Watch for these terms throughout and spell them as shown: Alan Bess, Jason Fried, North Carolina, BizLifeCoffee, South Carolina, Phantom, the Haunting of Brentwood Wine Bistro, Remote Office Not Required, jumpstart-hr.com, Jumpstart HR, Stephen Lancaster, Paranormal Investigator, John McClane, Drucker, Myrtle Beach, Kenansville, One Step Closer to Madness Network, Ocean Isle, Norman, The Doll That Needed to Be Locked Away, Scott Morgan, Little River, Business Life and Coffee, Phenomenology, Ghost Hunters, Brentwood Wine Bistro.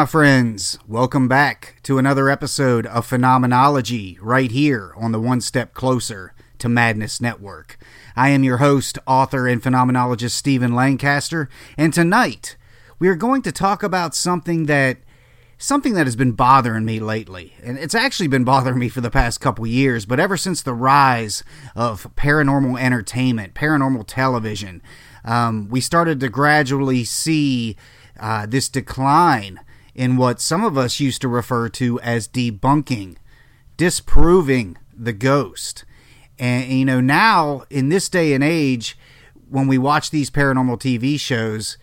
my friends. Welcome back to another episode of Phenomenology right here on the One Step Closer to Madness Network. I am your host, author, and phenomenologist Stephen Lancaster, and tonight we are going to talk about something that has been bothering me lately, and it's actually been bothering me for the past couple years, but ever since the rise of paranormal entertainment, paranormal television, we started to gradually see this decline in what some of us used to refer to as debunking, disproving the ghost. And, you know, now in this day and age, when we watch these paranormal TV shows,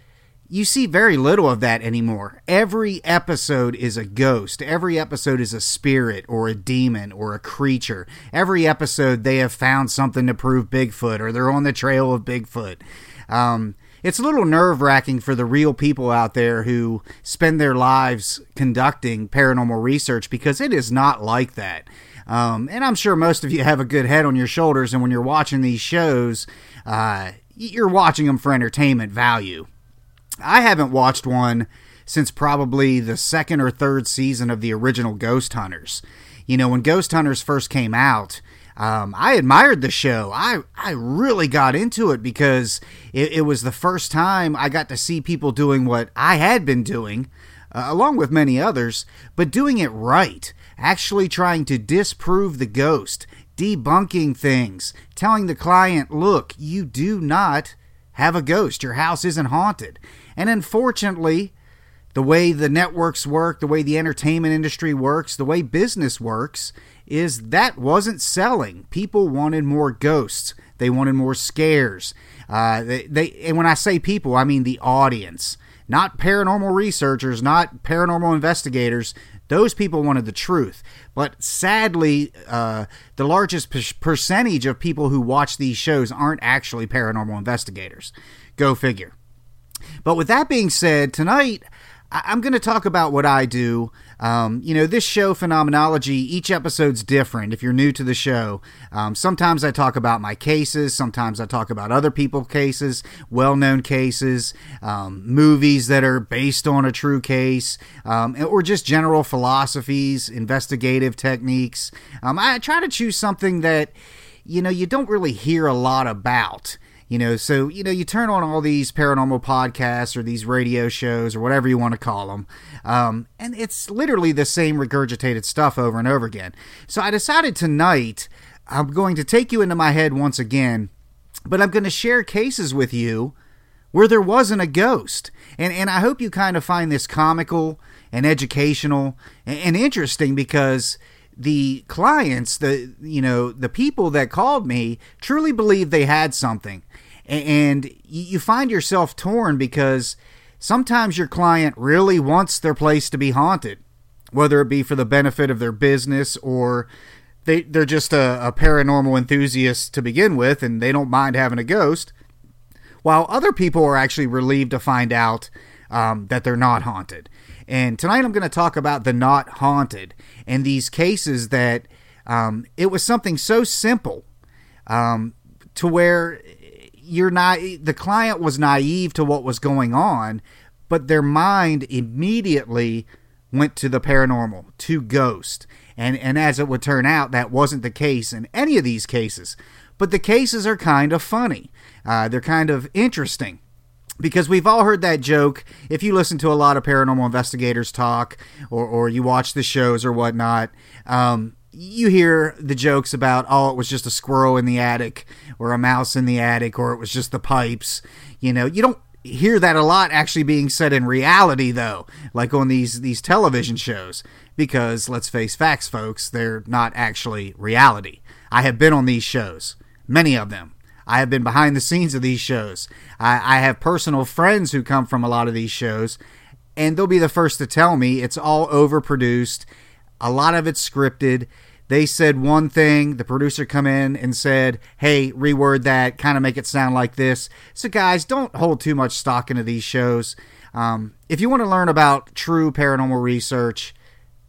you see very little of that anymore. Every episode is a ghost. Every episode is a spirit or a demon or a creature. Every episode they have found something to prove Bigfoot, or they're on the trail of Bigfoot. It's a little nerve-wracking for the real people out there who spend their lives conducting paranormal research, because it is not like that. And I'm sure most of you have a good head on your shoulders, and when you're watching these shows, you're watching them for entertainment value. I haven't watched one since probably the second or third season of the original Ghost Hunters. You know, when Ghost Hunters first came out, I admired the show. I really got into it because it was the first time I got to see people doing what I had been doing, along with many others, but doing it right. Actually trying to disprove the ghost, debunking things, telling the client, look, you do not have a ghost. Your house isn't haunted. And unfortunately, the way the networks work, the way the entertainment industry works, the way business works, is that wasn't selling. People wanted more ghosts. They wanted more scares. And when I say people, I mean the audience. Not paranormal researchers, not paranormal investigators. Those people wanted the truth. But sadly, the largest percentage of people who watch these shows aren't actually paranormal investigators. Go figure. But with that being said, tonight I'm going to talk about what I do. You know, this show, Phenomenology, each episode's different. If you're new to the show, sometimes I talk about my cases. Sometimes I talk about other people's cases, well-known cases, movies that are based on a true case, or just general philosophies, investigative techniques. I try to choose something that, you know, you don't really hear a lot about. You know, so, you know, you turn on all these paranormal podcasts or these radio shows or whatever you want to call them, and it's literally the same regurgitated stuff over and over again. So I decided tonight I'm going to take you into my head once again, but I'm going to share cases with you where there wasn't a ghost. And I hope you kind of find this comical and educational and interesting, because the clients, the people that called me truly believed they had something. And you find yourself torn, because sometimes your client really wants their place to be haunted, whether it be for the benefit of their business, or they're just a paranormal enthusiast to begin with and they don't mind having a ghost, while other people are actually relieved to find out that they're not haunted. And tonight I'm going to talk about the not haunted, and these cases that it was something so simple to where the client was naive to what was going on, but their mind immediately went to the paranormal, to ghost. And as it would turn out, that wasn't the case in any of these cases. But the cases are kind of funny. They're kind of interesting. Because we've all heard that joke, if you listen to a lot of paranormal investigators talk, or you watch the shows or whatnot, you hear the jokes about, oh, it was just a squirrel in the attic, or a mouse in the attic, or it was just the pipes. You know, you don't hear that a lot actually being said in reality, though, like on these television shows. Because, let's face facts, folks, they're not actually reality. I have been on these shows, many of them. I have been behind the scenes of these shows. I have personal friends who come from a lot of these shows, and they'll be the first to tell me it's all overproduced. A lot of it's scripted. They said one thing, the producer come in and said, hey, reword that, kind of make it sound like this. So guys, don't hold too much stock into these shows. If you want to learn about true paranormal research,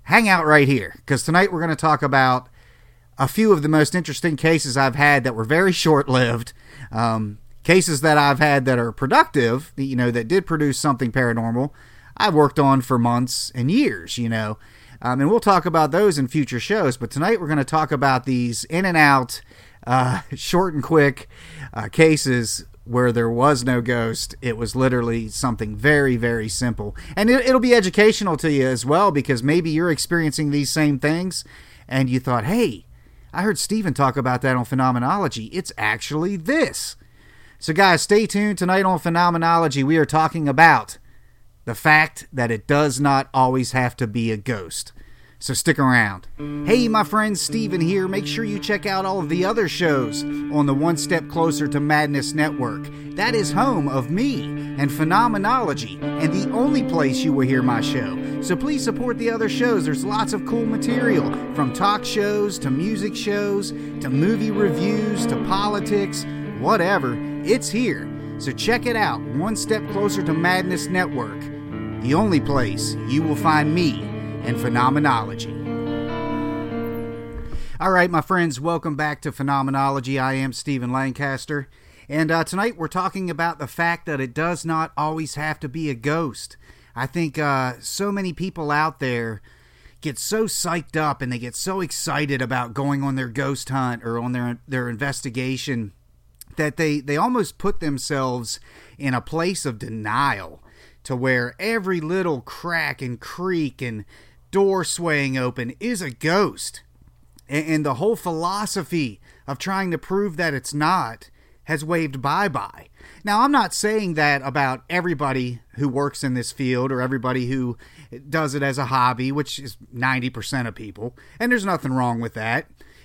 hang out right here, because tonight we're going to talk about a few of the most interesting cases I've had that were very short-lived, cases that I've had that are productive, you know, that did produce something paranormal, I worked on for months and years, you know. And we'll talk about those in future shows, but tonight we're going to talk about these in and out, short and quick cases where there was no ghost. It was literally something very, very simple. And it'll be educational to you as well, because maybe you're experiencing these same things and you thought, hey, I heard Stephen talk about that on Phenomenology. It's actually this. So guys, stay tuned. Tonight on Phenomenology, we are talking about the fact that it does not always have to be a ghost. So stick around. Hey, my friend, Stephen here. Make sure you check out all of the other shows on the One Step Closer to Madness Network. That is home of me and Phenomenology, and the only place you will hear my show. So please support the other shows. There's lots of cool material, from talk shows to music shows to movie reviews to politics, whatever. It's here. So check it out. One Step Closer to Madness Network. The only place you will find me and Phenomenology. All right, my friends, welcome back to Phenomenology. I am Stephen Lancaster, and tonight we're talking about the fact that it does not always have to be a ghost. I think so many people out there get so psyched up and they get so excited about going on their ghost hunt or on their investigation that they almost put themselves in a place of denial, to where every little crack and creak and door swaying open is a ghost. And the whole philosophy of trying to prove that it's not has waved bye-bye. Now, I'm not saying that about everybody who works in this field or everybody who does it as a hobby, which is 90% of people, and there's nothing wrong with that.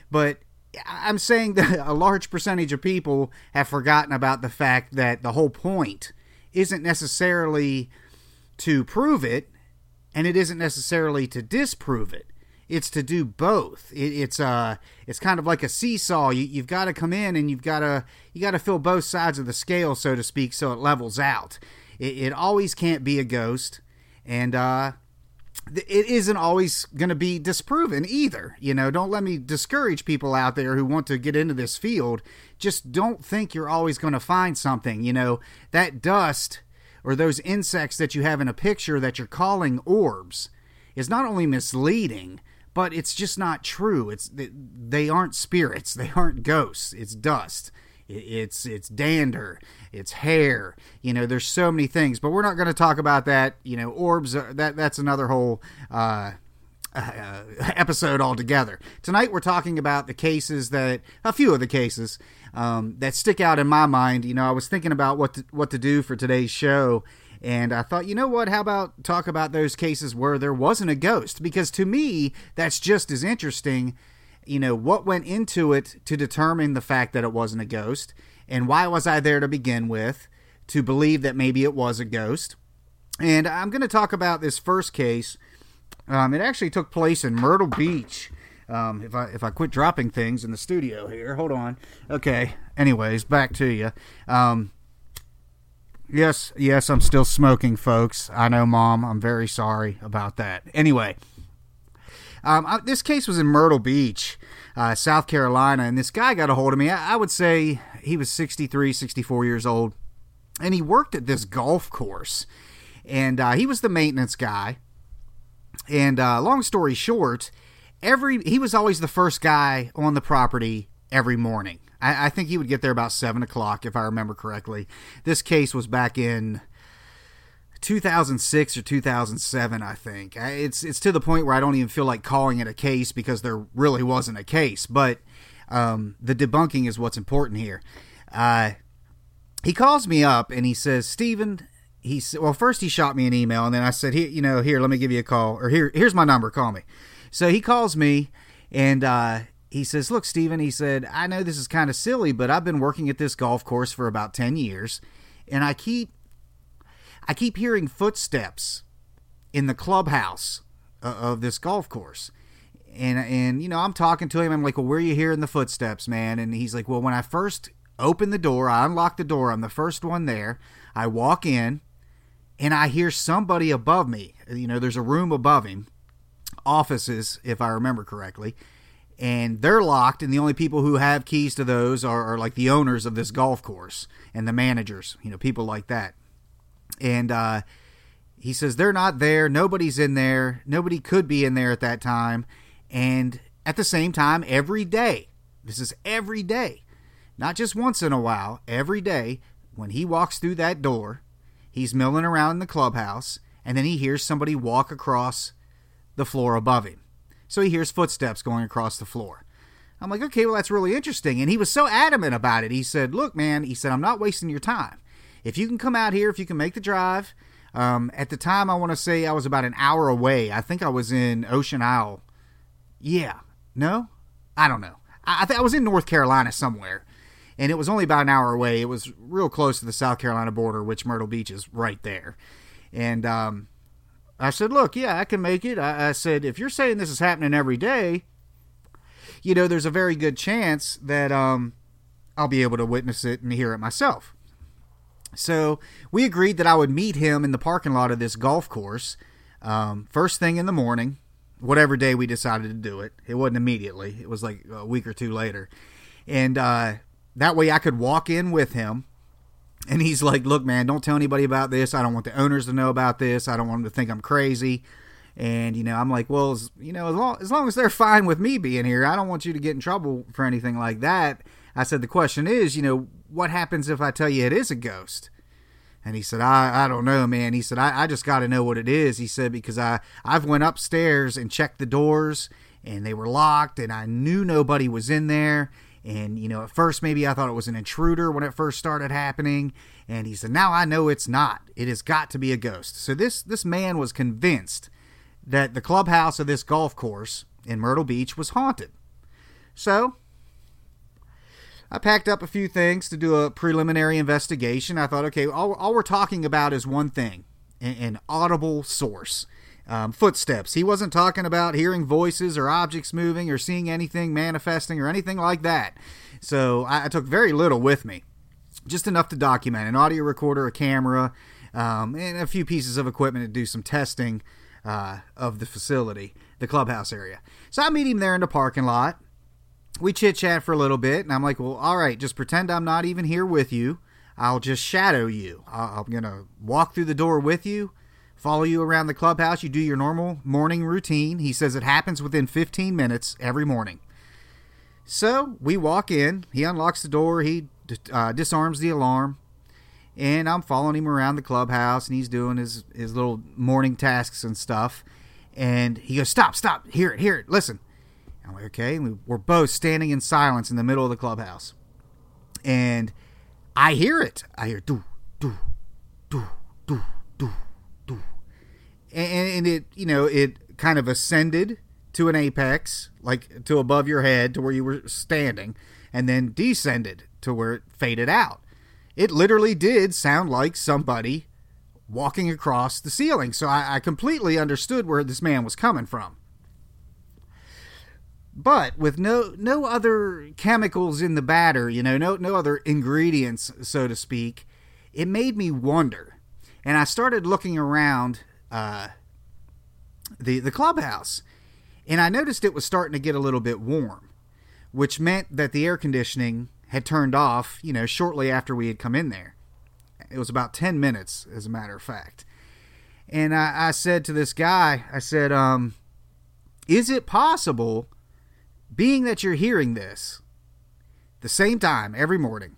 But I'm saying that a large percentage of people have forgotten about the fact that the whole point isn't necessarily to prove it, and it isn't necessarily to disprove it. It's to do both. It's kind of like a seesaw. You've got to come in and you got to fill both sides of the scale, so to speak, so it levels out. It always can't be a ghost, and it isn't always going to be disproven either. You know, don't let me discourage people out there who want to get into this field. Just don't think you're always going to find something. You know, that dust or those insects that you have in a picture that you're calling orbs is not only misleading, but it's just not true. They aren't spirits. They aren't ghosts. It's dust. It's dander. It's hair. You know, there's so many things, but we're not going to talk about that. You know, orbs, that's another whole episode altogether. Tonight we're talking about a few of the cases that stick out in my mind. You know, I was thinking about what to do for today's show, and I thought, you know what, how about talk about those cases where there wasn't a ghost? Because to me, that's just as interesting. You know, what went into it to determine the fact that it wasn't a ghost, and why was I there to begin with to believe that maybe it was a ghost? And I'm going to talk about this first case. It actually took place in Myrtle Beach. If I quit dropping things in the studio here, hold on. Okay. Anyways, back to you. Yes, I'm still smoking, folks. I know, Mom. I'm very sorry about that. Anyway. This case was in Myrtle Beach, South Carolina, and this guy got a hold of me. I would say he was 63, 64 years old, and he worked at this golf course, and he was the maintenance guy. And long story short, he was always the first guy on the property every morning. I think he would get there about 7 o'clock, if I remember correctly. This case was back in 2006 or 2007, I think. It's to the point where I don't even feel like calling it a case, because there really wasn't a case, but the debunking is what's important here. He calls me up and he says, Stephen, first he shot me an email, and then I said, here, let me give you a call, or here's my number, call me. So he calls me, and he says, look, Stephen, he said, I know this is kind of silly, but I've been working at this golf course for about 10 years, and I keep hearing footsteps in the clubhouse of this golf course. And you know, I'm talking to him. I'm like, well, where are you hearing the footsteps, man? And he's like, well, when I first open the door, I unlock the door, I'm the first one there. I walk in and I hear somebody above me. You know, there's a room above him, offices, if I remember correctly. And they're locked, and the only people who have keys to those are like the owners of this golf course and the managers, you know, people like that. And He says they're not there. Nobody's in there. Nobody could be in there at that time. And at the same time, every day, this is every day, not just once in a while, every day when he walks through that door, he's milling around in the clubhouse, and then he hears somebody walk across the floor above him. So he hears footsteps going across the floor. I'm like, okay, well, that's really interesting. And he was so adamant about it. He said, look, man, he said, I'm not wasting your time. If you can come out here, if you can make the drive. At the time, I want to say I was about an hour away. I think I was in Ocean Isle. Yeah. No? I don't know. I was in North Carolina somewhere. And it was only about an hour away. It was real close to the South Carolina border, which Myrtle Beach is right there. And I said, look, yeah, I can make it. I said, if you're saying this is happening every day, you know, there's a very good chance that I'll be able to witness it and hear it myself. So we agreed that I would meet him in the parking lot of this golf course first thing in the morning, whatever day we decided to do it. It wasn't immediately. It was like a week or two later. And that way I could walk in with him. And he's like, look, man, don't tell anybody about this. I don't want the owners to know about this. I don't want them to think I'm crazy. And, you know, I'm like, well, you know, as long as they're fine with me being here, I don't want you to get in trouble for anything like that. I said, the question is, you know, what happens if I tell you it is a ghost? And he said, I don't know, man. He said, I just got to know what it is. He said, because I've went upstairs and checked the doors and they were locked and I knew nobody was in there. And, you know, at first, maybe I thought it was an intruder when it first started happening. And he said, now I know it's not. It has got to be a ghost. So this man was convinced that the clubhouse of this golf course in Myrtle Beach was haunted. So I packed up a few things to do a preliminary investigation. I thought, okay, all we're talking about is one thing, an audible source. Footsteps. He wasn't talking about hearing voices or objects moving or seeing anything manifesting or anything like that. So I took very little with me, just enough to document an audio recorder, a camera, and a few pieces of equipment to do some testing of the facility, the clubhouse area. So I meet him there in the parking lot. We chit chat for a little bit, and I'm like, well, all right, just pretend I'm not even here with you. I'll just shadow you. I'm going to walk through the door with you. Follow you around the clubhouse. You do your normal morning routine. He says it happens within 15 minutes every morning. So we walk in. He unlocks the door. He disarms the alarm. And I'm following him around the clubhouse. And he's doing his little morning tasks and stuff. And he goes, stop. Hear it. Listen. I'm like, okay. And we're both standing in silence in the middle of the clubhouse. And I hear it. I hear do. And it, you know, it kind of ascended to an apex, like to above your head to where you were standing, and then descended to where it faded out. It literally did sound like somebody walking across the ceiling. So I completely understood where this man was coming from. But with no other chemicals in the batter, you know, no other ingredients, so to speak, it made me wonder. And I started looking around the clubhouse, and I noticed it was starting to get a little bit warm, which meant that the air conditioning had turned off, you know, shortly after we had come in there. It was about 10 minutes, as a matter of fact. And I said to this guy, I said, is it possible, being that you're hearing this the same time every morning,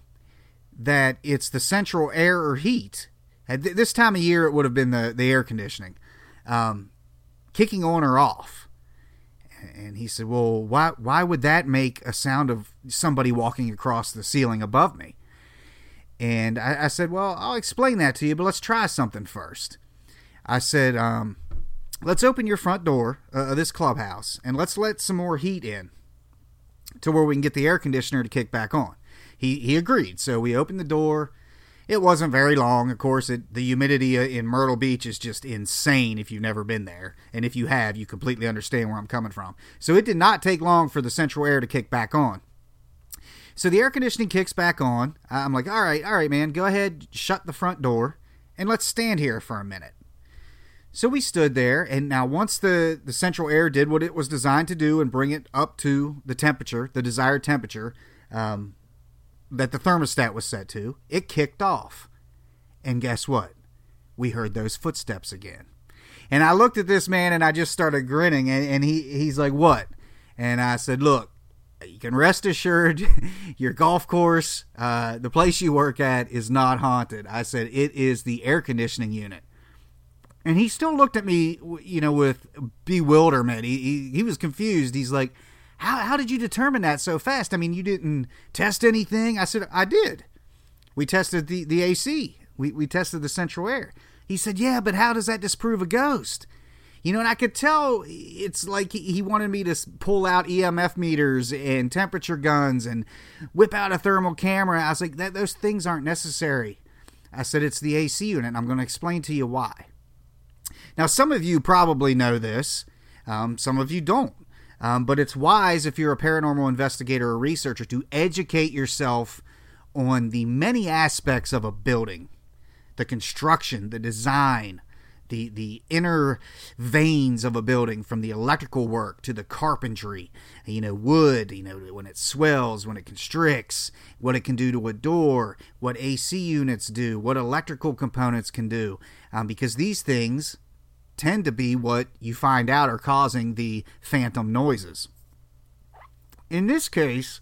that it's the central air or heat? At this time of year, it would have been the air conditioning, kicking on or off. And he said, well, why would that make a sound of somebody walking across the ceiling above me? And I said, well, I'll explain that to you, but let's try something first. I said, let's open your front door of this clubhouse, and let's let some more heat in to where we can get the air conditioner to kick back on. He agreed, so we opened the door. It wasn't very long. Of course, the humidity in Myrtle Beach is just insane if you've never been there. And if you have, you completely understand where I'm coming from. So it did not take long for the central air to kick back on. So the air conditioning kicks back on. I'm like, all right, man, go ahead, shut the front door, and let's stand here for a minute. So we stood there, and now once the central air did what it was designed to do and bring it up to the temperature, the desired temperature, that the thermostat was set to, it kicked off. And guess what? we heard those footsteps again. And I looked at this man and I just started grinning, and he's like, what? And I said, look, you can rest assured your golf course, the place you work at, is not haunted. I said, it is the air conditioning unit. And he still looked at me, you know, with bewilderment. He was confused. He's like, how did you determine that so fast? I mean, you didn't test anything? I said, I did. We tested the AC. We tested the central air. He said, yeah, but how does that disprove a ghost? You know, and I could tell it's like he wanted me to pull out EMF meters and temperature guns and whip out a thermal camera. I was like, those things aren't necessary. I said, it's the AC unit, and I'm going to explain to you why. Now, some of you probably know this. Some of you don't. But it's wise, if you're a paranormal investigator or researcher, to educate yourself on the many aspects of a building. The construction, the design, the inner veins of a building, from the electrical work to the carpentry, you know, wood, you know, when it swells, when it constricts, what it can do to a door, what AC units do, what electrical components can do, because these things tend to be what you find out are causing the phantom noises. In this case,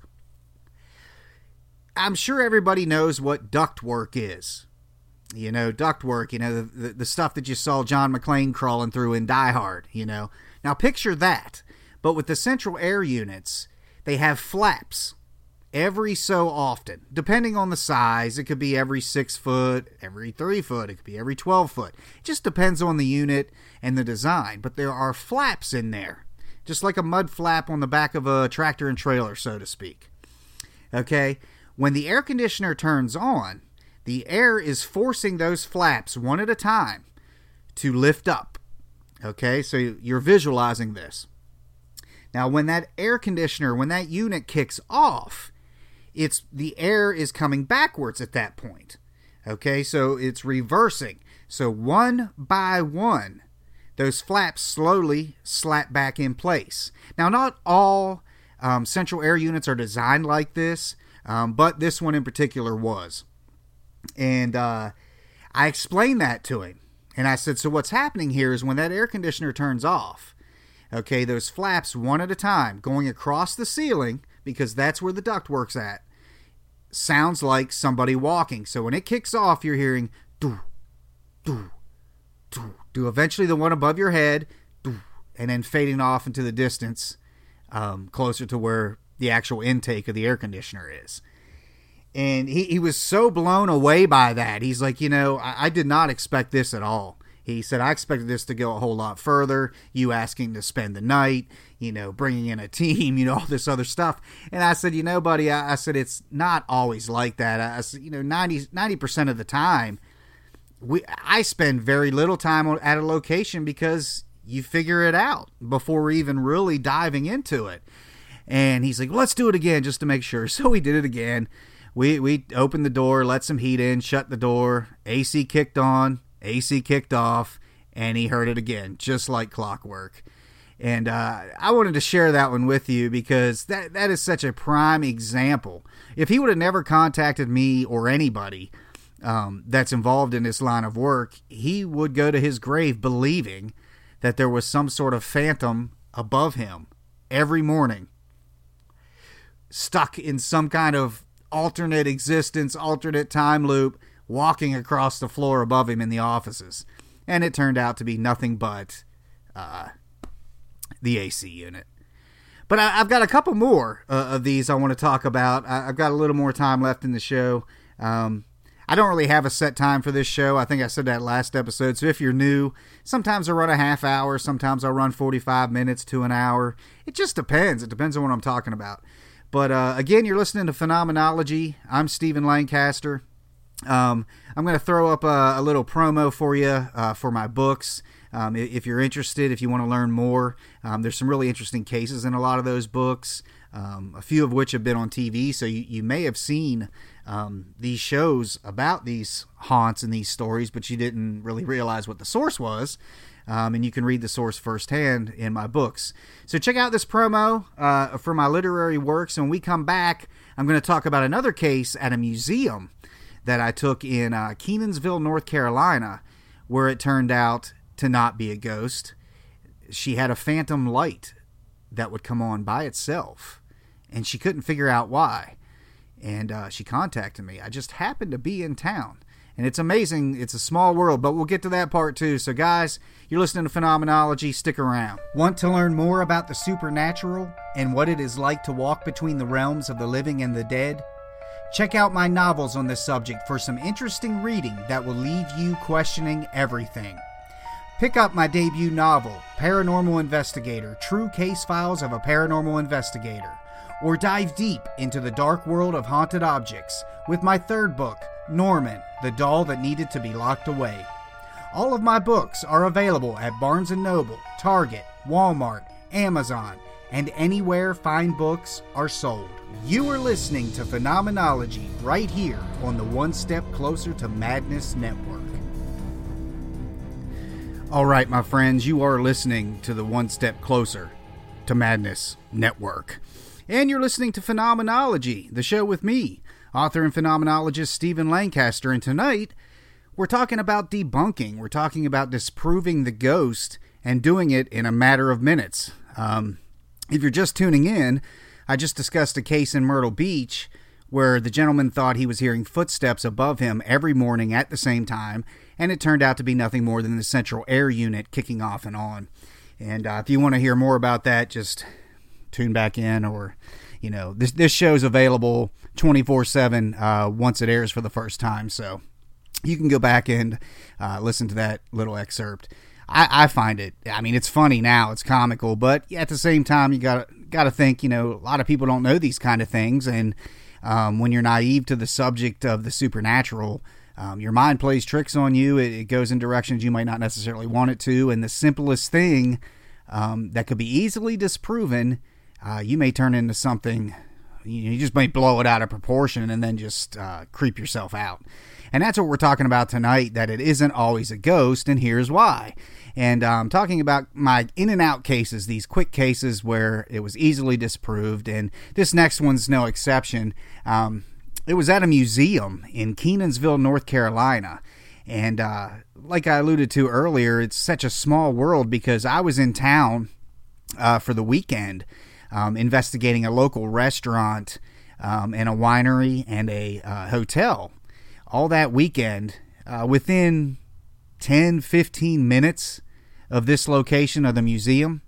I'm sure everybody knows what ductwork is. You know, ductwork, you know, the stuff that you saw John McClane crawling through in Die Hard, you know. Now, picture that. But with the central air units, they have flaps every so often. Depending on the size, it could be every 6 foot, every 3 foot, it could be every 12 foot. It just depends on the unit and the design. But there are flaps in there, just like a mud flap on the back of a tractor and trailer, so to speak. Okay, when the air conditioner turns on, the air is forcing those flaps one at a time to lift up. Okay, so you're visualizing this. Now, when that air conditioner, when that unit kicks off, it's the air is coming backwards at that point. Okay, so it's reversing. So one by one, those flaps slowly slap back in place. Now, not all central air units are designed like this, but this one in particular was. And I explained that to him. And I said, so what's happening here is when that air conditioner turns off, okay, those flaps one at a time going across the ceiling, because that's where the ductwork's at, sounds like somebody walking. So when it kicks off, you're hearing doo, doo, doo, doo, eventually the one above your head, doo, and then fading off into the distance closer to where the actual intake of the air conditioner is. And he was so blown away by that. He's like, you know, I did not expect this at all. He said, I expected this to go a whole lot further. You asking to spend the night, you know, bringing in a team, you know, all this other stuff. And I said, you know, buddy, I said, it's not always like that. I said, you know, 90% of the time, I spend very little time at a location because you figure it out before even really diving into it. And he's like, let's do it again just to make sure. So we did it again. We opened the door, let some heat in, shut the door, AC kicked on, AC kicked off, and he heard it again, just like clockwork. And I wanted to share that one with you because that is such a prime example. If he would have never contacted me or anybody that's involved in this line of work, he would go to his grave believing that there was some sort of phantom above him every morning, stuck in some kind of alternate existence, alternate time loop, walking across the floor above him in the offices. And it turned out to be nothing but the AC unit. But I've got a couple more of these I want to talk about. I've got a little more time left in the show. I don't really have a set time for this show. I think I said that last episode. So if you're new, sometimes I run a half hour. Sometimes I run 45 minutes to an hour. It just depends. It depends on what I'm talking about. But again, you're listening to Phenomenology. I'm Stephen Lancaster. I'm going to throw up a little promo for you for my books. If you're interested, if you want to learn more, there's some really interesting cases in a lot of those books, a few of which have been on TV. So you may have seen these shows about these haunts and these stories, but you didn't really realize what the source was. And you can read the source firsthand in my books. So check out this promo for my literary works. And when we come back, I'm going to talk about another case at a museum that I took in Kenansville, North Carolina, where it turned out to not be a ghost. She had a phantom light that would come on by itself, and she couldn't figure out why. And she contacted me. I just happened to be in town. And it's amazing. It's a small world, but we'll get to that part too. So guys, you're listening to Phenomenology. Stick around. Want to learn more about the supernatural and what it is like to walk between the realms of the living and the dead? Check out my novels on this subject for some interesting reading that will leave you questioning everything. Pick up my debut novel, Paranormal Investigator, True Case Files of a Paranormal Investigator, or dive deep into the dark world of haunted objects with my third book, Norman, The Doll That Needed to Be Locked Away. All of my books are available at Barnes & Noble, Target, Walmart, Amazon, and anywhere fine books are sold. You are listening to Phenomenology right here on the One Step Closer to Madness Network. All right, my friends, you are listening to the One Step Closer to Madness Network. And you're listening to Phenomenology, the show with me, author and phenomenologist Stephen Lancaster, and tonight we're talking about debunking. We're talking about disproving the ghost and doing it in a matter of minutes. If you're just tuning in, I just discussed a case in Myrtle Beach where the gentleman thought he was hearing footsteps above him every morning at the same time, and it turned out to be nothing more than the central air unit kicking off and on. And if you want to hear more about that, just tune back in, or you know, this show's available 24/7 once it airs for the first time, so you can go back and listen to that little excerpt. I find it, I mean, it's funny now, it's comical, but at the same time, you gotta think, you know, a lot of people don't know these kind of things, and when you're naive to the subject of the supernatural, your mind plays tricks on you. It goes in directions you might not necessarily want it to, and the simplest thing that could be easily disproven, you may turn into something. You just may blow it out of proportion and then just creep yourself out. And that's what we're talking about tonight, that it isn't always a ghost, and here's why. And I'm talking about my in-and-out cases, these quick cases where it was easily disproved, and this next one's no exception. It was at a museum in Kenansville, North Carolina, and like I alluded to earlier, it's such a small world because I was in town for the weekend, investigating a local restaurant and a winery and a hotel all that weekend. Within 10-15 minutes of this location of the museum,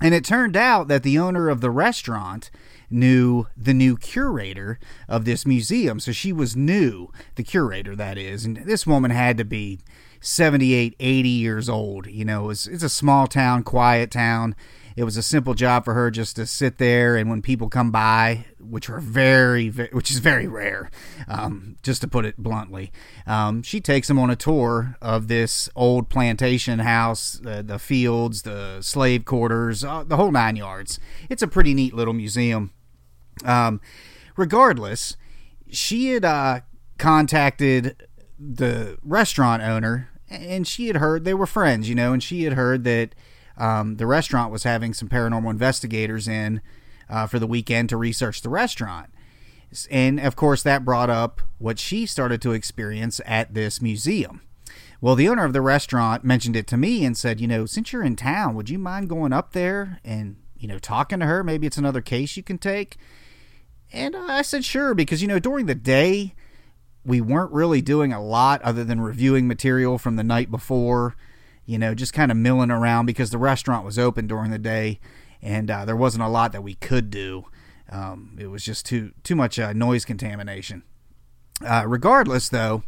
and it turned out that the owner of the restaurant knew the new curator of this museum, so she was new, the curator that is, and this woman had to be 78-80 years old. You know, it's a small town, quiet town. It was a simple job for her just to sit there, and when people come by, which is very rare, just to put it bluntly, she takes them on a tour of this old plantation house, the fields, the slave quarters, the whole nine yards. It's a pretty neat little museum. Regardless, she had contacted the restaurant owner, and she had heard they were friends, you know, and she had heard that the restaurant was having some paranormal investigators in for the weekend to research the restaurant. And, of course, that brought up what she started to experience at this museum. Well, the owner of the restaurant mentioned it to me and said, you know, since you're in town, would you mind going up there and, you know, talking to her? Maybe it's another case you can take. And I said, sure, because, you know, during the day, we weren't really doing a lot other than reviewing material from the night before, you know, just kind of milling around because the restaurant was open during the day, and there wasn't a lot that we could do. It was just too much noise contamination. Regardless, though,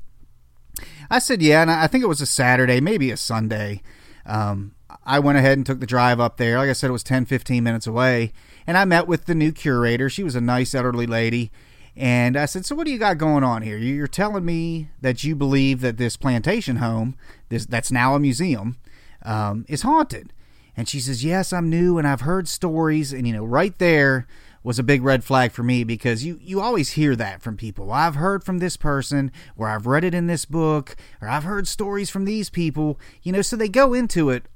I said, yeah, and I think it was a Saturday, maybe a Sunday. I went ahead and took the drive up there. Like I said, it was 10-15 minutes away, and I met with the new curator. She was a nice elderly lady, and I said, so what do you got going on here? You're telling me that you believe that this plantation home, that's now a museum, is haunted. And she says, yes, I'm new and I've heard stories. And, you know, right there was a big red flag for me, because you always hear that from people. Well, I've heard from this person, or I've read it in this book, or I've heard stories from these people, you know, so they go into it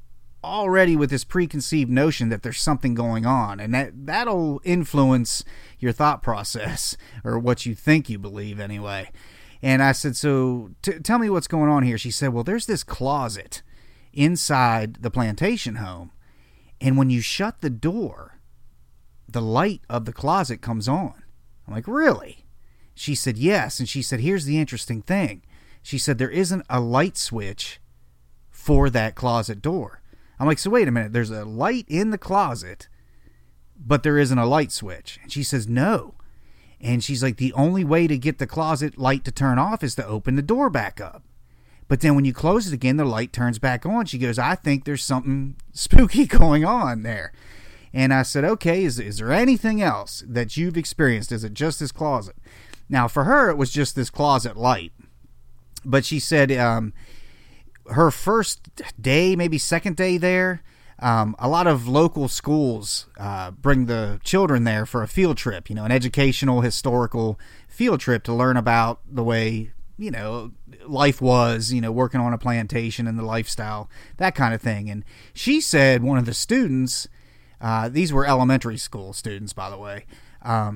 already with this preconceived notion that there's something going on, and that'll influence your thought process, or what you think you believe anyway. And I said, so tell me what's going on here. She said, well, there's this closet inside the plantation home. And when you shut the door, the light of the closet comes on. I'm like, really? She said, yes. And she said, here's the interesting thing. She said, there isn't a light switch for that closet door. I'm like, so wait a minute. There's a light in the closet, but there isn't a light switch. And she says, no. And she's like, the only way to get the closet light to turn off is to open the door back up. But then when you close it again, the light turns back on. She goes, I think there's something spooky going on there. And I said, okay, is there anything else that you've experienced? Is it just this closet? Now, for her, it was just this closet light. But she said her first day, maybe second day there, a lot of local schools bring the children there for a field trip, you know, an educational, historical field trip to learn about the way, you know, life was, you know, working on a plantation and the lifestyle, that kind of thing. And she said one of the students, these were elementary school students, by the way,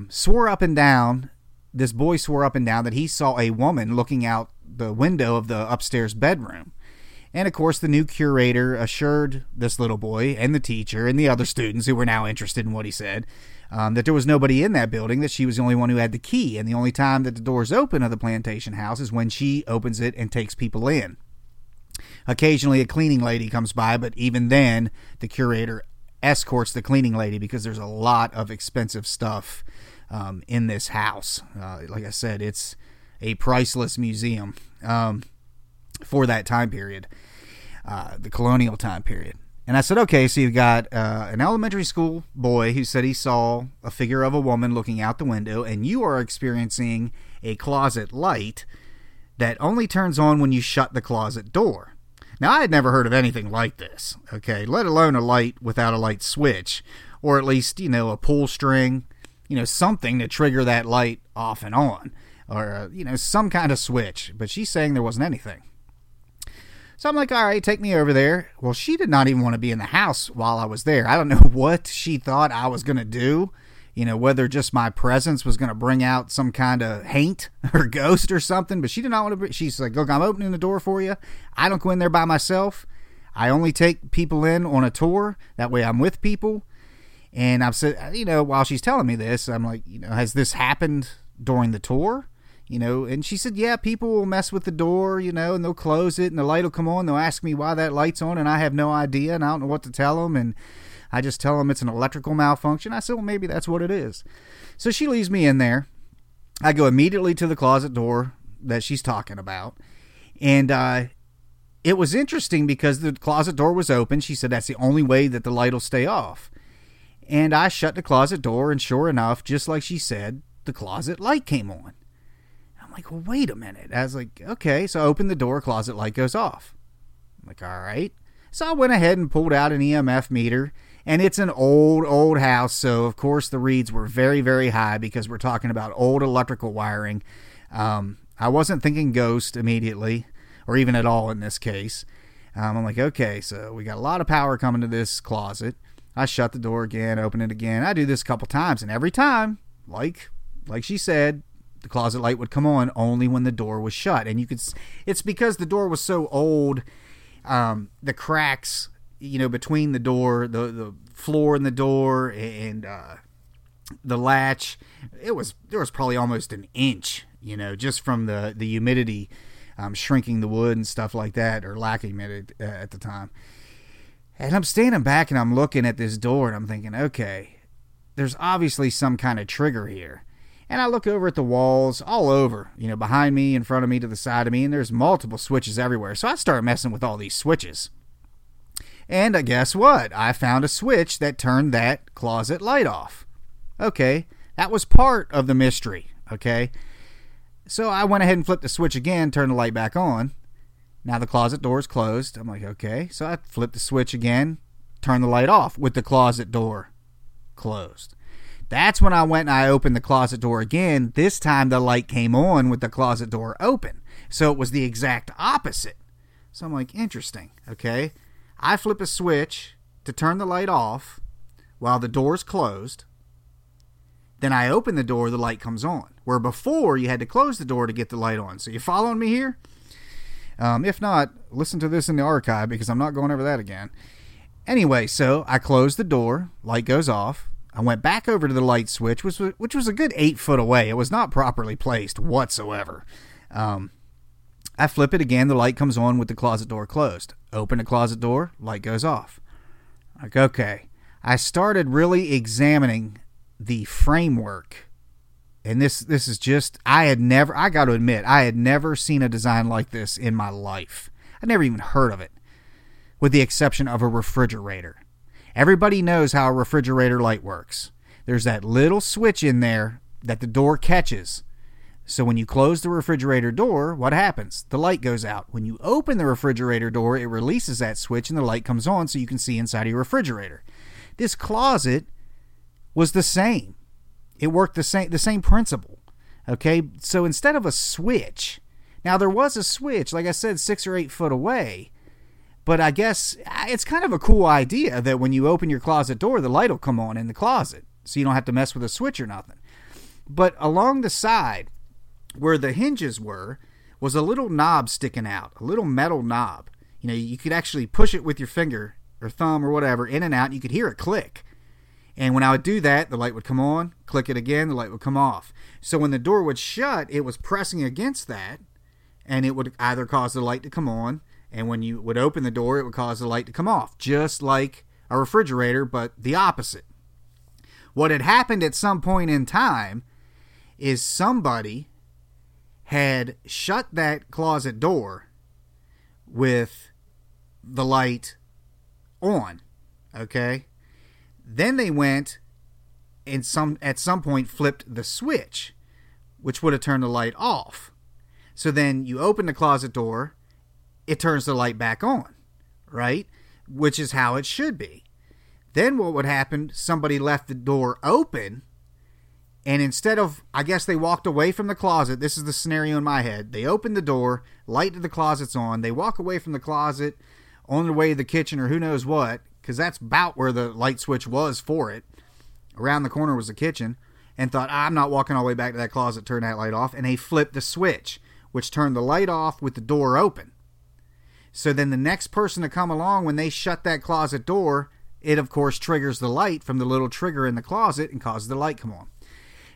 swore up and down, this boy swore up and down that he saw a woman looking out the window of the upstairs bedroom. And, of course, the new curator assured this little boy and the teacher and the other students who were now interested in what he said that there was nobody in that building, that she was the only one who had the key. And the only time that the doors open of the plantation house is when she opens it and takes people in. Occasionally, a cleaning lady comes by, but even then, the curator escorts the cleaning lady because there's a lot of expensive stuff in this house. Like I said, it's a priceless museum for that time period, the colonial time period. And I said, okay, so you've got an elementary school boy who said he saw a figure of a woman looking out the window, and you are experiencing a closet light that only turns on when you shut the closet door. Now, I had never heard of anything like this, okay, let alone a light without a light switch, or at least, you know, a pull string, you know, something to trigger that light off and on, or, you know, some kind of switch. But she's saying there wasn't anything. So I'm like, all right, take me over there. Well, she did not even want to be in the house while I was there. I don't know what she thought I was going to do, you know, whether just my presence was going to bring out some kind of haint or ghost or something. But she did not want to be. She's like, look, I'm opening the door for you. I don't go in there by myself. I only take people in on a tour. That way I'm with people. And I've said, you know, while she's telling me this, I'm like, you know, has this happened during the tour? You know, and she said, yeah, people will mess with the door, you know, and they'll close it and the light will come on. They'll ask me why that light's on and I have no idea and I don't know what to tell them. And I just tell them it's an electrical malfunction. I said, well, maybe that's what it is. So she leaves me in there. I go immediately to the closet door that she's talking about. And it was interesting because the closet door was open. She said that's the only way that the light will stay off. And I shut the closet door. And sure enough, just like she said, the closet light came on. Like, well, wait a minute. I was like, okay. So I opened the door, closet light goes off. I'm like, all right. So I went ahead and pulled out an EMF meter, and it's an old house. So of course the reads were very, very high because we're talking about old electrical wiring. I wasn't thinking ghost immediately or even at all in this case. I'm like, okay, so we got a lot of power coming to this closet. I shut the door again, open it again. I do this a couple times, and every time, like she said, the closet light would come on only when the door was shut. And you could, it's because the door was so old, the cracks, you know, between the door, the floor and the door and the latch, there was probably almost an inch, you know, just from the humidity shrinking the wood and stuff like that, or lack of humidity at the time. And I'm standing back and I'm looking at this door and I'm thinking, okay, there's obviously some kind of trigger here. And I look over at the walls, all over, you know, behind me, in front of me, to the side of me, and there's multiple switches everywhere. So I start messing with all these switches. And guess what? I found a switch that turned that closet light off. Okay, that was part of the mystery, okay? So I went ahead and flipped the switch again, turned the light back on. Now the closet door is closed. I'm like, okay. So I flipped the switch again, turned the light off with the closet door closed. That's when I went and I opened the closet door again. This time the light came on with the closet door open. So it was the exact opposite. So I'm like, interesting. Okay. I flip a switch to turn the light off while the door's closed. Then I open the door, the light comes on. Where before, you had to close the door to get the light on. So you following me here? If not, listen to this in the archive because I'm not going over that again. Anyway, so I closed the door. Light goes off. I went back over to the light switch, which was a good 8 foot away. It was not properly placed whatsoever. I flip it again. The light comes on with the closet door closed. Open the closet door. Light goes off. Like, okay. I started really examining the framework. And this is just, I got to admit, I had never seen a design like this in my life. I'd never even heard of it, with the exception of a refrigerator. Everybody knows how a refrigerator light works. There's that little switch in there that the door catches. So when you close the refrigerator door, what happens? The light goes out. When you open the refrigerator door, it releases that switch and the light comes on so you can see inside of your refrigerator. This closet was the same. It worked the same principle. Okay, so instead of a switch, now there was a switch, like I said, 6 or 8 foot away. But I guess it's kind of a cool idea that when you open your closet door, the light will come on in the closet. So you don't have to mess with a switch or nothing. But along the side, where the hinges were, was a little knob sticking out. A little metal knob. You know, you could actually push it with your finger or thumb or whatever in and out. And you could hear it click. And when I would do that, the light would come on. Click it again, the light would come off. So when the door would shut, it was pressing against that. And it would either cause the light to come on. And when you would open the door, it would cause the light to come off, just like a refrigerator, but the opposite. What had happened at some point in time is somebody had shut that closet door with the light on, okay? Then they went and at some point flipped the switch, which would have turned the light off. So then you open the closet door, it turns the light back on, right? Which is how it should be. Then what would happen, somebody left the door open, and instead of, I guess they walked away from the closet. This is the scenario in my head. They opened the door, light to the closet's on, they walk away from the closet on their way to the kitchen or who knows what, because that's about where the light switch was for it. Around the corner was the kitchen, and thought, I'm not walking all the way back to that closet, turn that light off, and they flipped the switch, which turned the light off with the door open. So then the next person to come along, when they shut that closet door, it, of course, triggers the light from the little trigger in the closet and causes the light come on.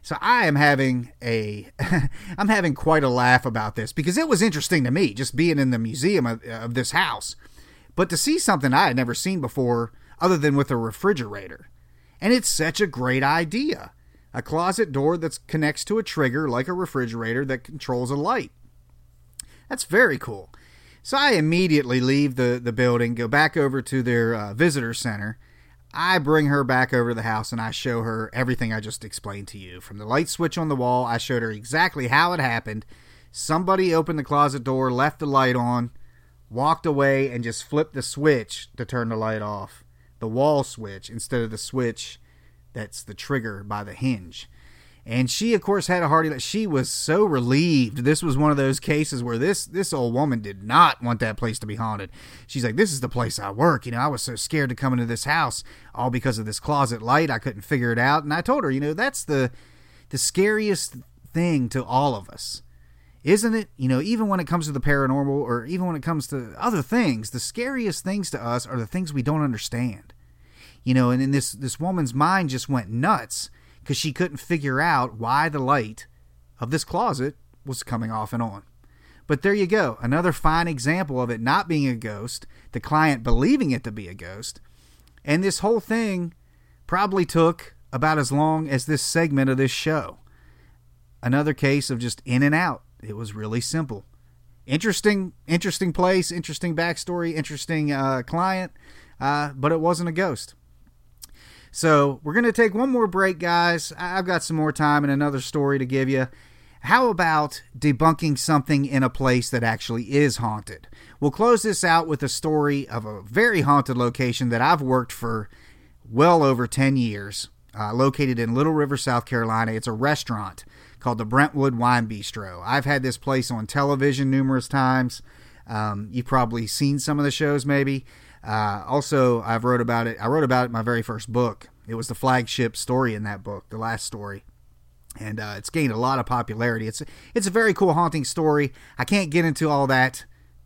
So I am having I'm having quite a laugh about this because it was interesting to me just being in the museum of this house. But to see something I had never seen before other than with a refrigerator. And it's such a great idea. A closet door that connects to a trigger like a refrigerator that controls a light. That's very cool. So I immediately leave the building, go back over to their visitor center. I bring her back over to the house, and I show her everything I just explained to you. From the light switch on the wall, I showed her exactly how it happened. Somebody opened the closet door, left the light on, walked away, and just flipped the switch to turn the light off. The wall switch instead of the switch that's the trigger by the hinge. And she, of course, had a hearty laugh. She was so relieved. This was one of those cases where this old woman did not want that place to be haunted. She's like, this is the place I work. You know, I was so scared to come into this house all because of this closet light. I couldn't figure it out. And I told her, you know, that's the scariest thing to all of us, isn't it? You know, even when it comes to the paranormal or even when it comes to other things, the scariest things to us are the things we don't understand. You know, and then this woman's mind just went nuts, because she couldn't figure out why the light of this closet was coming off and on. But there you go. Another fine example of it not being a ghost, the client believing it to be a ghost. And this whole thing probably took about as long as this segment of this show. Another case of just in and out. It was really simple. Interesting place, interesting backstory, interesting client, but it wasn't a ghost. So we're going to take one more break, guys. I've got some more time and another story to give you. How about debunking something in a place that actually is haunted? We'll close this out with a story of a very haunted location that I've worked for well over 10 years, located in Little River, South Carolina. It's a restaurant called the Brentwood Wine Bistro. I've had this place on television numerous times. You've probably seen some of the shows, maybe. Also, I wrote about it in my very first book. It was the flagship story in that book, the last story. And it's gained a lot of popularity. It's a very cool haunting story. I can't get into all that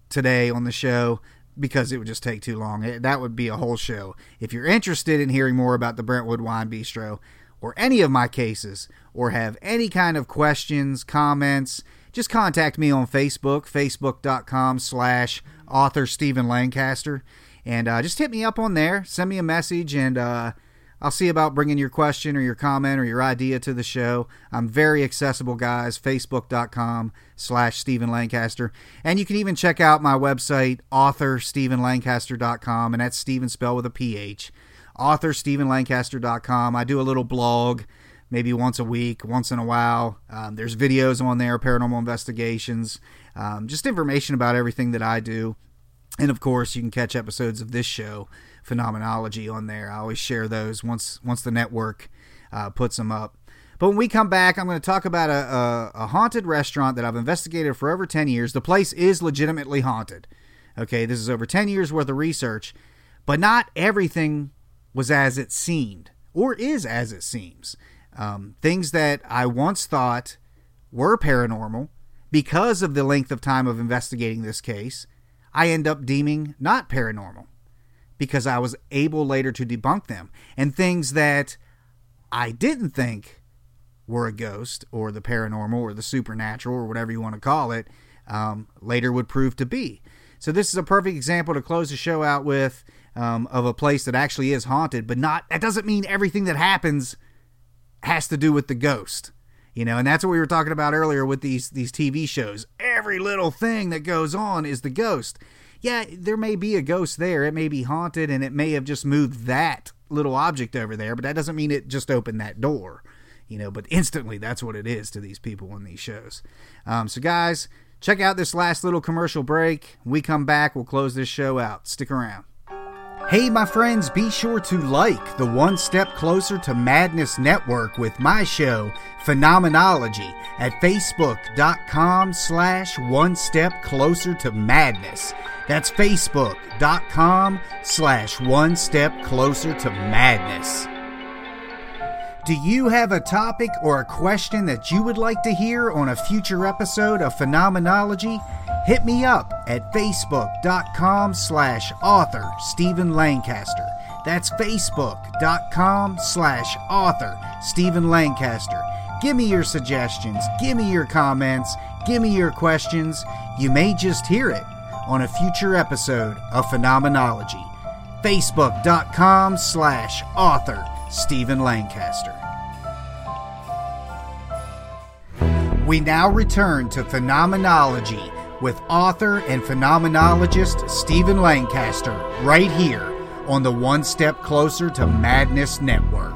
today on the show because it would just take too long. That would be a whole show. If you're interested in hearing more about the Brentwood Wine Bistro or any of my cases or have any kind of questions, comments, just contact me on Facebook, facebook.com/author Stephen Lancaster. And just hit me up on there. Send me a message and I'll see about bringing your question or your comment or your idea to the show. I'm very accessible, guys. Facebook.com/Stephen Lancaster. And you can even check out my website, authorstephenlancaster.com. And that's Stephen spelled with a PH. Authorstephenlancaster.com. I do a little blog maybe once a week, once in a while. There's videos on there, paranormal investigations, just information about everything that I do. And, of course, you can catch episodes of this show, Phenomenology, on there. I always share those once the network puts them up. But when we come back, I'm going to talk about a haunted restaurant that I've investigated for over 10 years. The place is legitimately haunted. Okay, this is over 10 years worth of research. But not everything was as it seemed or is as it seems. Things that I once thought were paranormal, because of the length of time of investigating this case, I end up deeming not paranormal because I was able later to debunk them. And things that I didn't think were a ghost or the paranormal or the supernatural or whatever you want to call it, later would prove to be. So this is a perfect example to close the show out with, of a place that actually is haunted, but not, that doesn't mean everything that happens has to do with the ghost. You know, and that's what we were talking about earlier with these TV shows. Every little thing that goes on is the ghost. Yeah, there may be a ghost there. It may be haunted, and it may have just moved that little object over there, but that doesn't mean it just opened that door. You know, but instantly, that's what it is to these people in these shows. So, guys, check out this last little commercial break. When we come back, we'll close this show out. Stick around. Hey, my friends, be sure to like the One Step Closer to Madness Network with my show, Phenomenology, at facebook.com/One Step Closer to Madness. That's facebook.com/One Step Closer to Madness. Do you have a topic or a question that you would like to hear on a future episode of Phenomenology? Hit me up at facebook.com/author Stephen Lancaster. That's facebook.com/author Stephen Lancaster. Give me your suggestions. Give me your comments. Give me your questions. You may just hear it on a future episode of Phenomenology. Facebook.com/author Stephen Lancaster. We now return to Phenomenology with author and phenomenologist Stephen Lancaster, right here on the One Step Closer to Madness Network.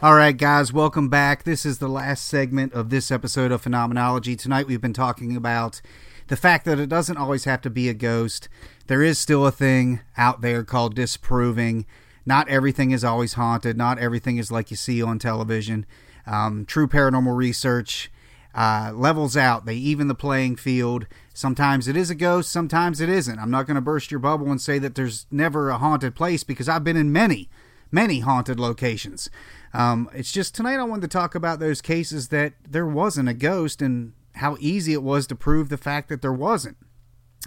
All right, guys, welcome back. This is the last segment of this episode of Phenomenology. Tonight we've been talking about the fact that it doesn't always have to be a ghost. There is still a thing out there called disproving. Not everything is always haunted. Not everything is like you see on television. True paranormal research levels out. They even the playing field. Sometimes it is a ghost. Sometimes it isn't. I'm not going to burst your bubble and say that there's never a haunted place, because I've been in many, many haunted locations. It's just tonight I wanted to talk about those cases that there wasn't a ghost and how easy it was to prove the fact that there wasn't.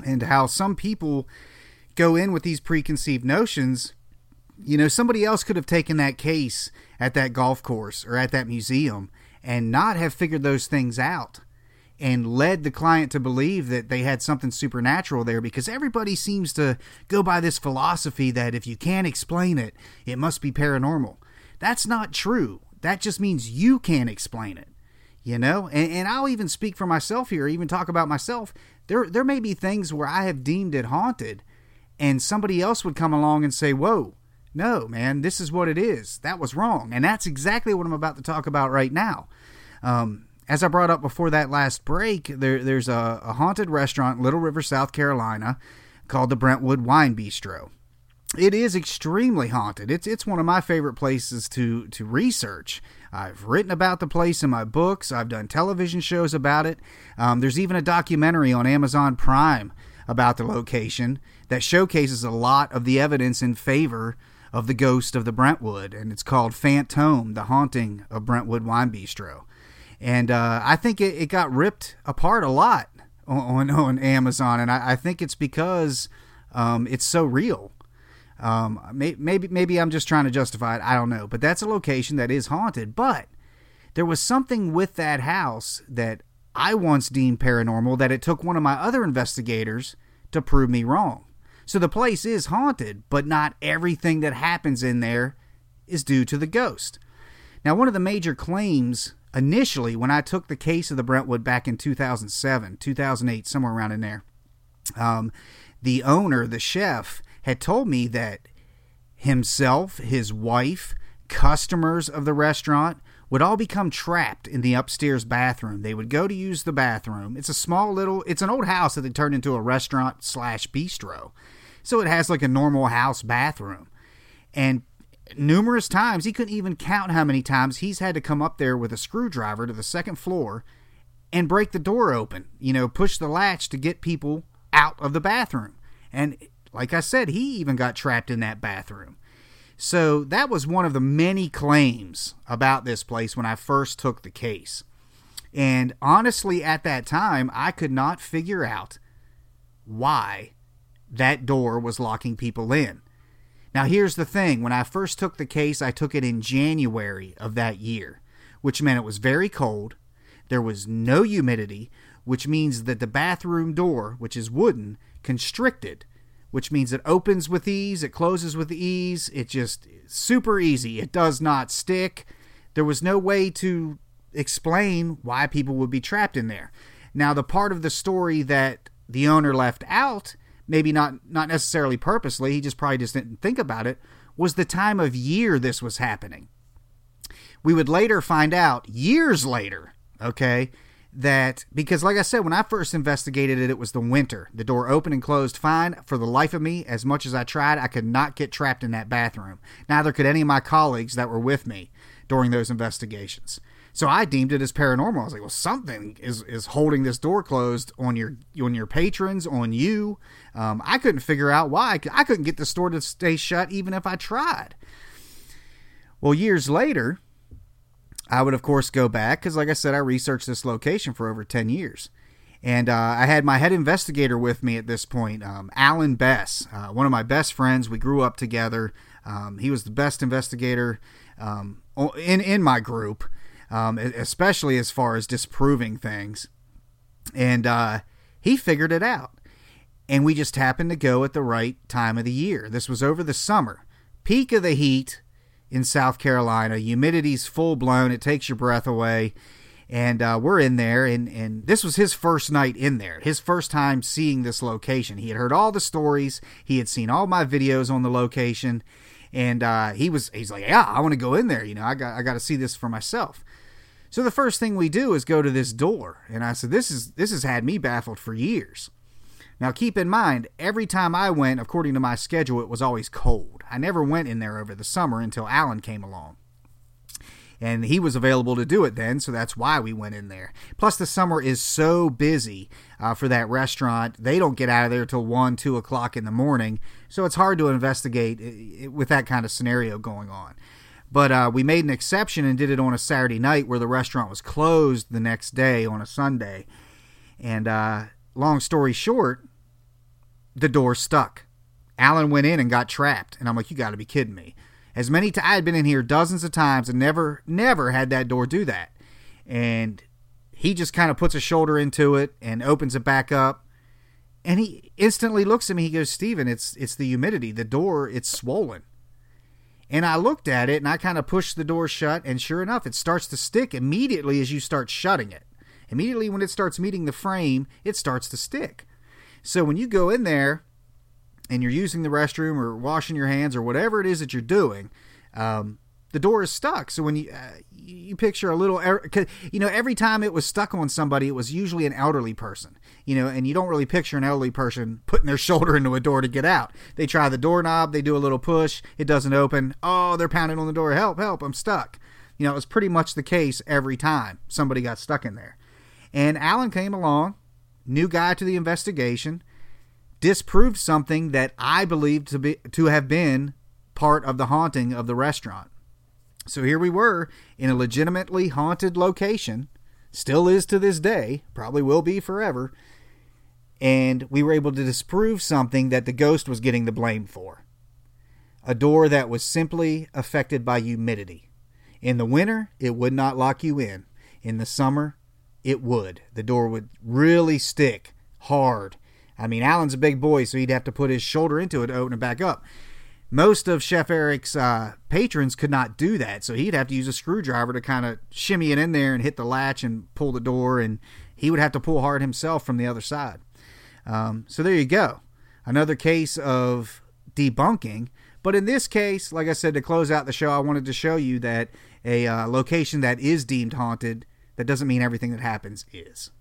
And how some people go in with these preconceived notions. You know, somebody else could have taken that case at that golf course or at that museum and not have figured those things out and led the client to believe that they had something supernatural there, because everybody seems to go by this philosophy that if you can't explain it, it must be paranormal. That's not true. That just means you can't explain it, you know? And I'll even speak for myself here, even talk about myself. There may be things where I have deemed it haunted and somebody else would come along and say, whoa, no, man, this is what it is. That was wrong. And that's exactly what I'm about to talk about right now. As I brought up before that last break, there's a haunted restaurant in Little River, South Carolina, called the Brentwood Wine Bistro. It is extremely haunted. It's one of my favorite places to research. I've written about the place in my books. I've done television shows about it. There's even a documentary on Amazon Prime about the location that showcases a lot of the evidence in favor of the ghost of the Brentwood, and it's called Phantom, the Haunting of Brentwood Wine Bistro. And I think it got ripped apart a lot on Amazon, and I think it's because it's so real. Maybe I'm just trying to justify it. I don't know. But that's a location that is haunted. But there was something with that house that I once deemed paranormal that it took one of my other investigators to prove me wrong. So the place is haunted, but not everything that happens in there is due to the ghost. Now, one of the major claims initially when I took the case of the Brentwood back in 2007, 2008, somewhere around in there, the owner, the chef, had told me that himself, his wife, customers of the restaurant would all become trapped in the upstairs bathroom. They would go to use the bathroom. It's a small little, it's an old house that they turned into a restaurant slash bistro. So it has like a normal house bathroom. And numerous times, he couldn't even count how many times he's had to come up there with a screwdriver to the second floor and break the door open, you know, push the latch to get people out of the bathroom. And like I said, he even got trapped in that bathroom. So that was one of the many claims about this place when I first took the case. And honestly, at that time, I could not figure out why that door was locking people in. Now, here's the thing. When I first took the case, I took it in January of that year, which meant it was very cold. There was no humidity, which means that the bathroom door, which is wooden, constricted, which means it opens with ease, it closes with ease, it just super easy. It does not stick. There was no way to explain why people would be trapped in there. Now, the part of the story that the owner left out, maybe not necessarily purposely, he just probably just didn't think about it, was the time of year this was happening. We would later find out, years later, okay, that, because like I said, when I first investigated it, it was the winter. The door opened and closed fine. For the life of me, as much as I tried, I could not get trapped in that bathroom. Neither could any of my colleagues that were with me during those investigations. So I deemed it as paranormal. I was like, well, something is holding this door closed on your patrons, on you. I couldn't figure out why. I couldn't get this door to stay shut even if I tried. Well, years later, I would, of course, go back because, like I said, I researched this location for over 10 years. And I had my head investigator with me at this point, Alan Bess, one of my best friends. We grew up together. He was the best investigator in my group, especially as far as disproving things. And he figured it out. And we just happened to go at the right time of the year. This was over the summer, peak of the heat. In South Carolina, humidity's full blown. It takes your breath away. And we're in there. And this was his first night in there, his first time seeing this location. He had heard all the stories. He had seen all my videos on the location. And he's like, yeah, I want to go in there. You know, I got to see this for myself. So the first thing we do is go to this door. And I said, this has had me baffled for years. Now, keep in mind, every time I went, according to my schedule, it was always cold. I never went in there over the summer until Alan came along. And he was available to do it then, so that's why we went in there. Plus, the summer is so busy for that restaurant. They don't get out of there till 1, 2 o'clock in the morning, so it's hard to investigate with that kind of scenario going on. But we made an exception and did it on a Saturday night where the restaurant was closed the next day on a Sunday. And long story short, the door stuck. Alan went in and got trapped. And I'm like, you got to be kidding me. I had been in here dozens of times and never had that door do that. And he just kind of puts a shoulder into it and opens it back up. And he instantly looks at me. He goes, Stephen, it's the humidity. The door, it's swollen. And I looked at it and I kind of pushed the door shut. And sure enough, it starts to stick immediately as you start shutting it. Immediately when it starts meeting the frame, it starts to stick. So when you go in there and you're using the restroom or washing your hands or whatever it is that you're doing, the door is stuck. So when you picture a little, every time it was stuck on somebody, it was usually an elderly person, you know, and you don't really picture an elderly person putting their shoulder into a door to get out. They try the doorknob, they do a little push, it doesn't open. Oh, they're pounding on the door. Help, help, I'm stuck. You know, it was pretty much the case every time somebody got stuck in there. And Alan came along, new guy to the investigation, disproved something that I believed to have been part of the haunting of the restaurant. So here we were in a legitimately haunted location, still is to this day, probably will be forever, and we were able to disprove something that the ghost was getting the blame for. A door that was simply affected by humidity. In the winter, it would not lock you in. In the summer, it would. The door would really stick hard. I mean, Alan's a big boy, so he'd have to put his shoulder into it to open it back up. Most of Chef Eric's patrons could not do that, so he'd have to use a screwdriver to kind of shimmy it in there and hit the latch and pull the door, and he would have to pull hard himself from the other side. So there you go. Another case of debunking. But in this case, like I said, to close out the show, I wanted to show you that a location that is deemed haunted, that doesn't mean everything that happens is.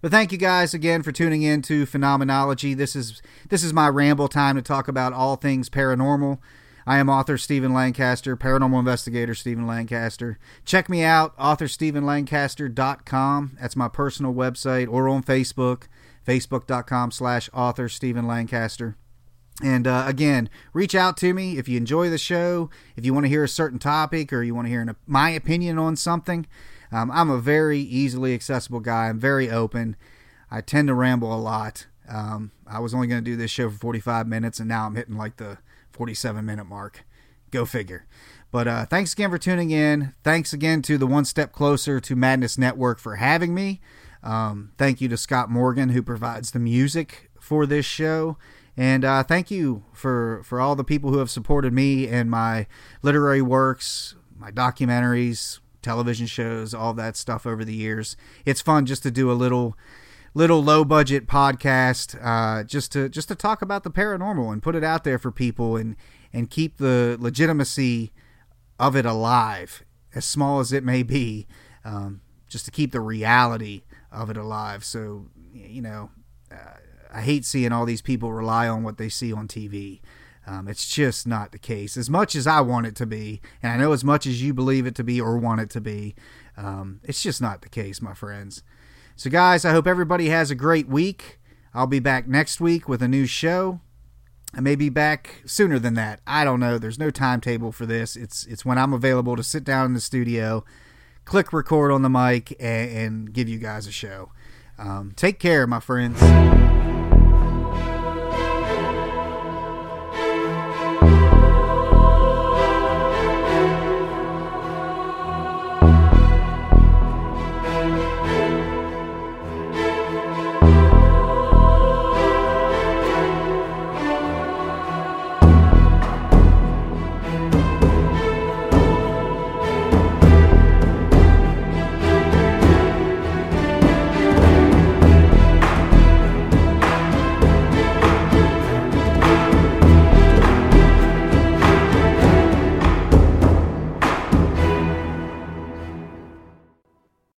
But thank you guys again for tuning in to Phenomenology. This is my ramble time to talk about all things paranormal. I am author Stephen Lancaster, paranormal investigator Stephen Lancaster. Check me out, authorstephenlancaster.com. That's my personal website, or on Facebook, facebook.com/authorstephenlancaster. And again, reach out to me if you enjoy the show, if you want to hear a certain topic, or you want to hear my opinion on something. I'm a very easily accessible guy. I'm very open. I tend to ramble a lot. I was only going to do this show for 45 minutes, and now I'm hitting like the 47-minute mark. Go figure. But thanks again for tuning in. Thanks again to the One Step Closer to Madness Network for having me. Thank you to Scott Morgan, who provides the music for this show. And thank you for all the people who have supported me and my literary works, my documentaries, television shows, all that stuff over the years. It's fun just to do a little low budget podcast, just to talk about the paranormal and put it out there for people and keep the legitimacy of it alive, as small as it may be, just to keep the reality of it alive. So, you know, I hate seeing all these people rely on what they see on TV. It's just not the case. As much as I want it to be, and I know as much as you believe it to be or want it to be, it's just not the case, my friends. So, guys, I hope everybody has a great week. I'll be back next week with a new show. I may be back sooner than that. I don't know. There's no timetable for this. It's when I'm available to sit down in the studio, click record on the mic, and give you guys a show. Take care, my friends.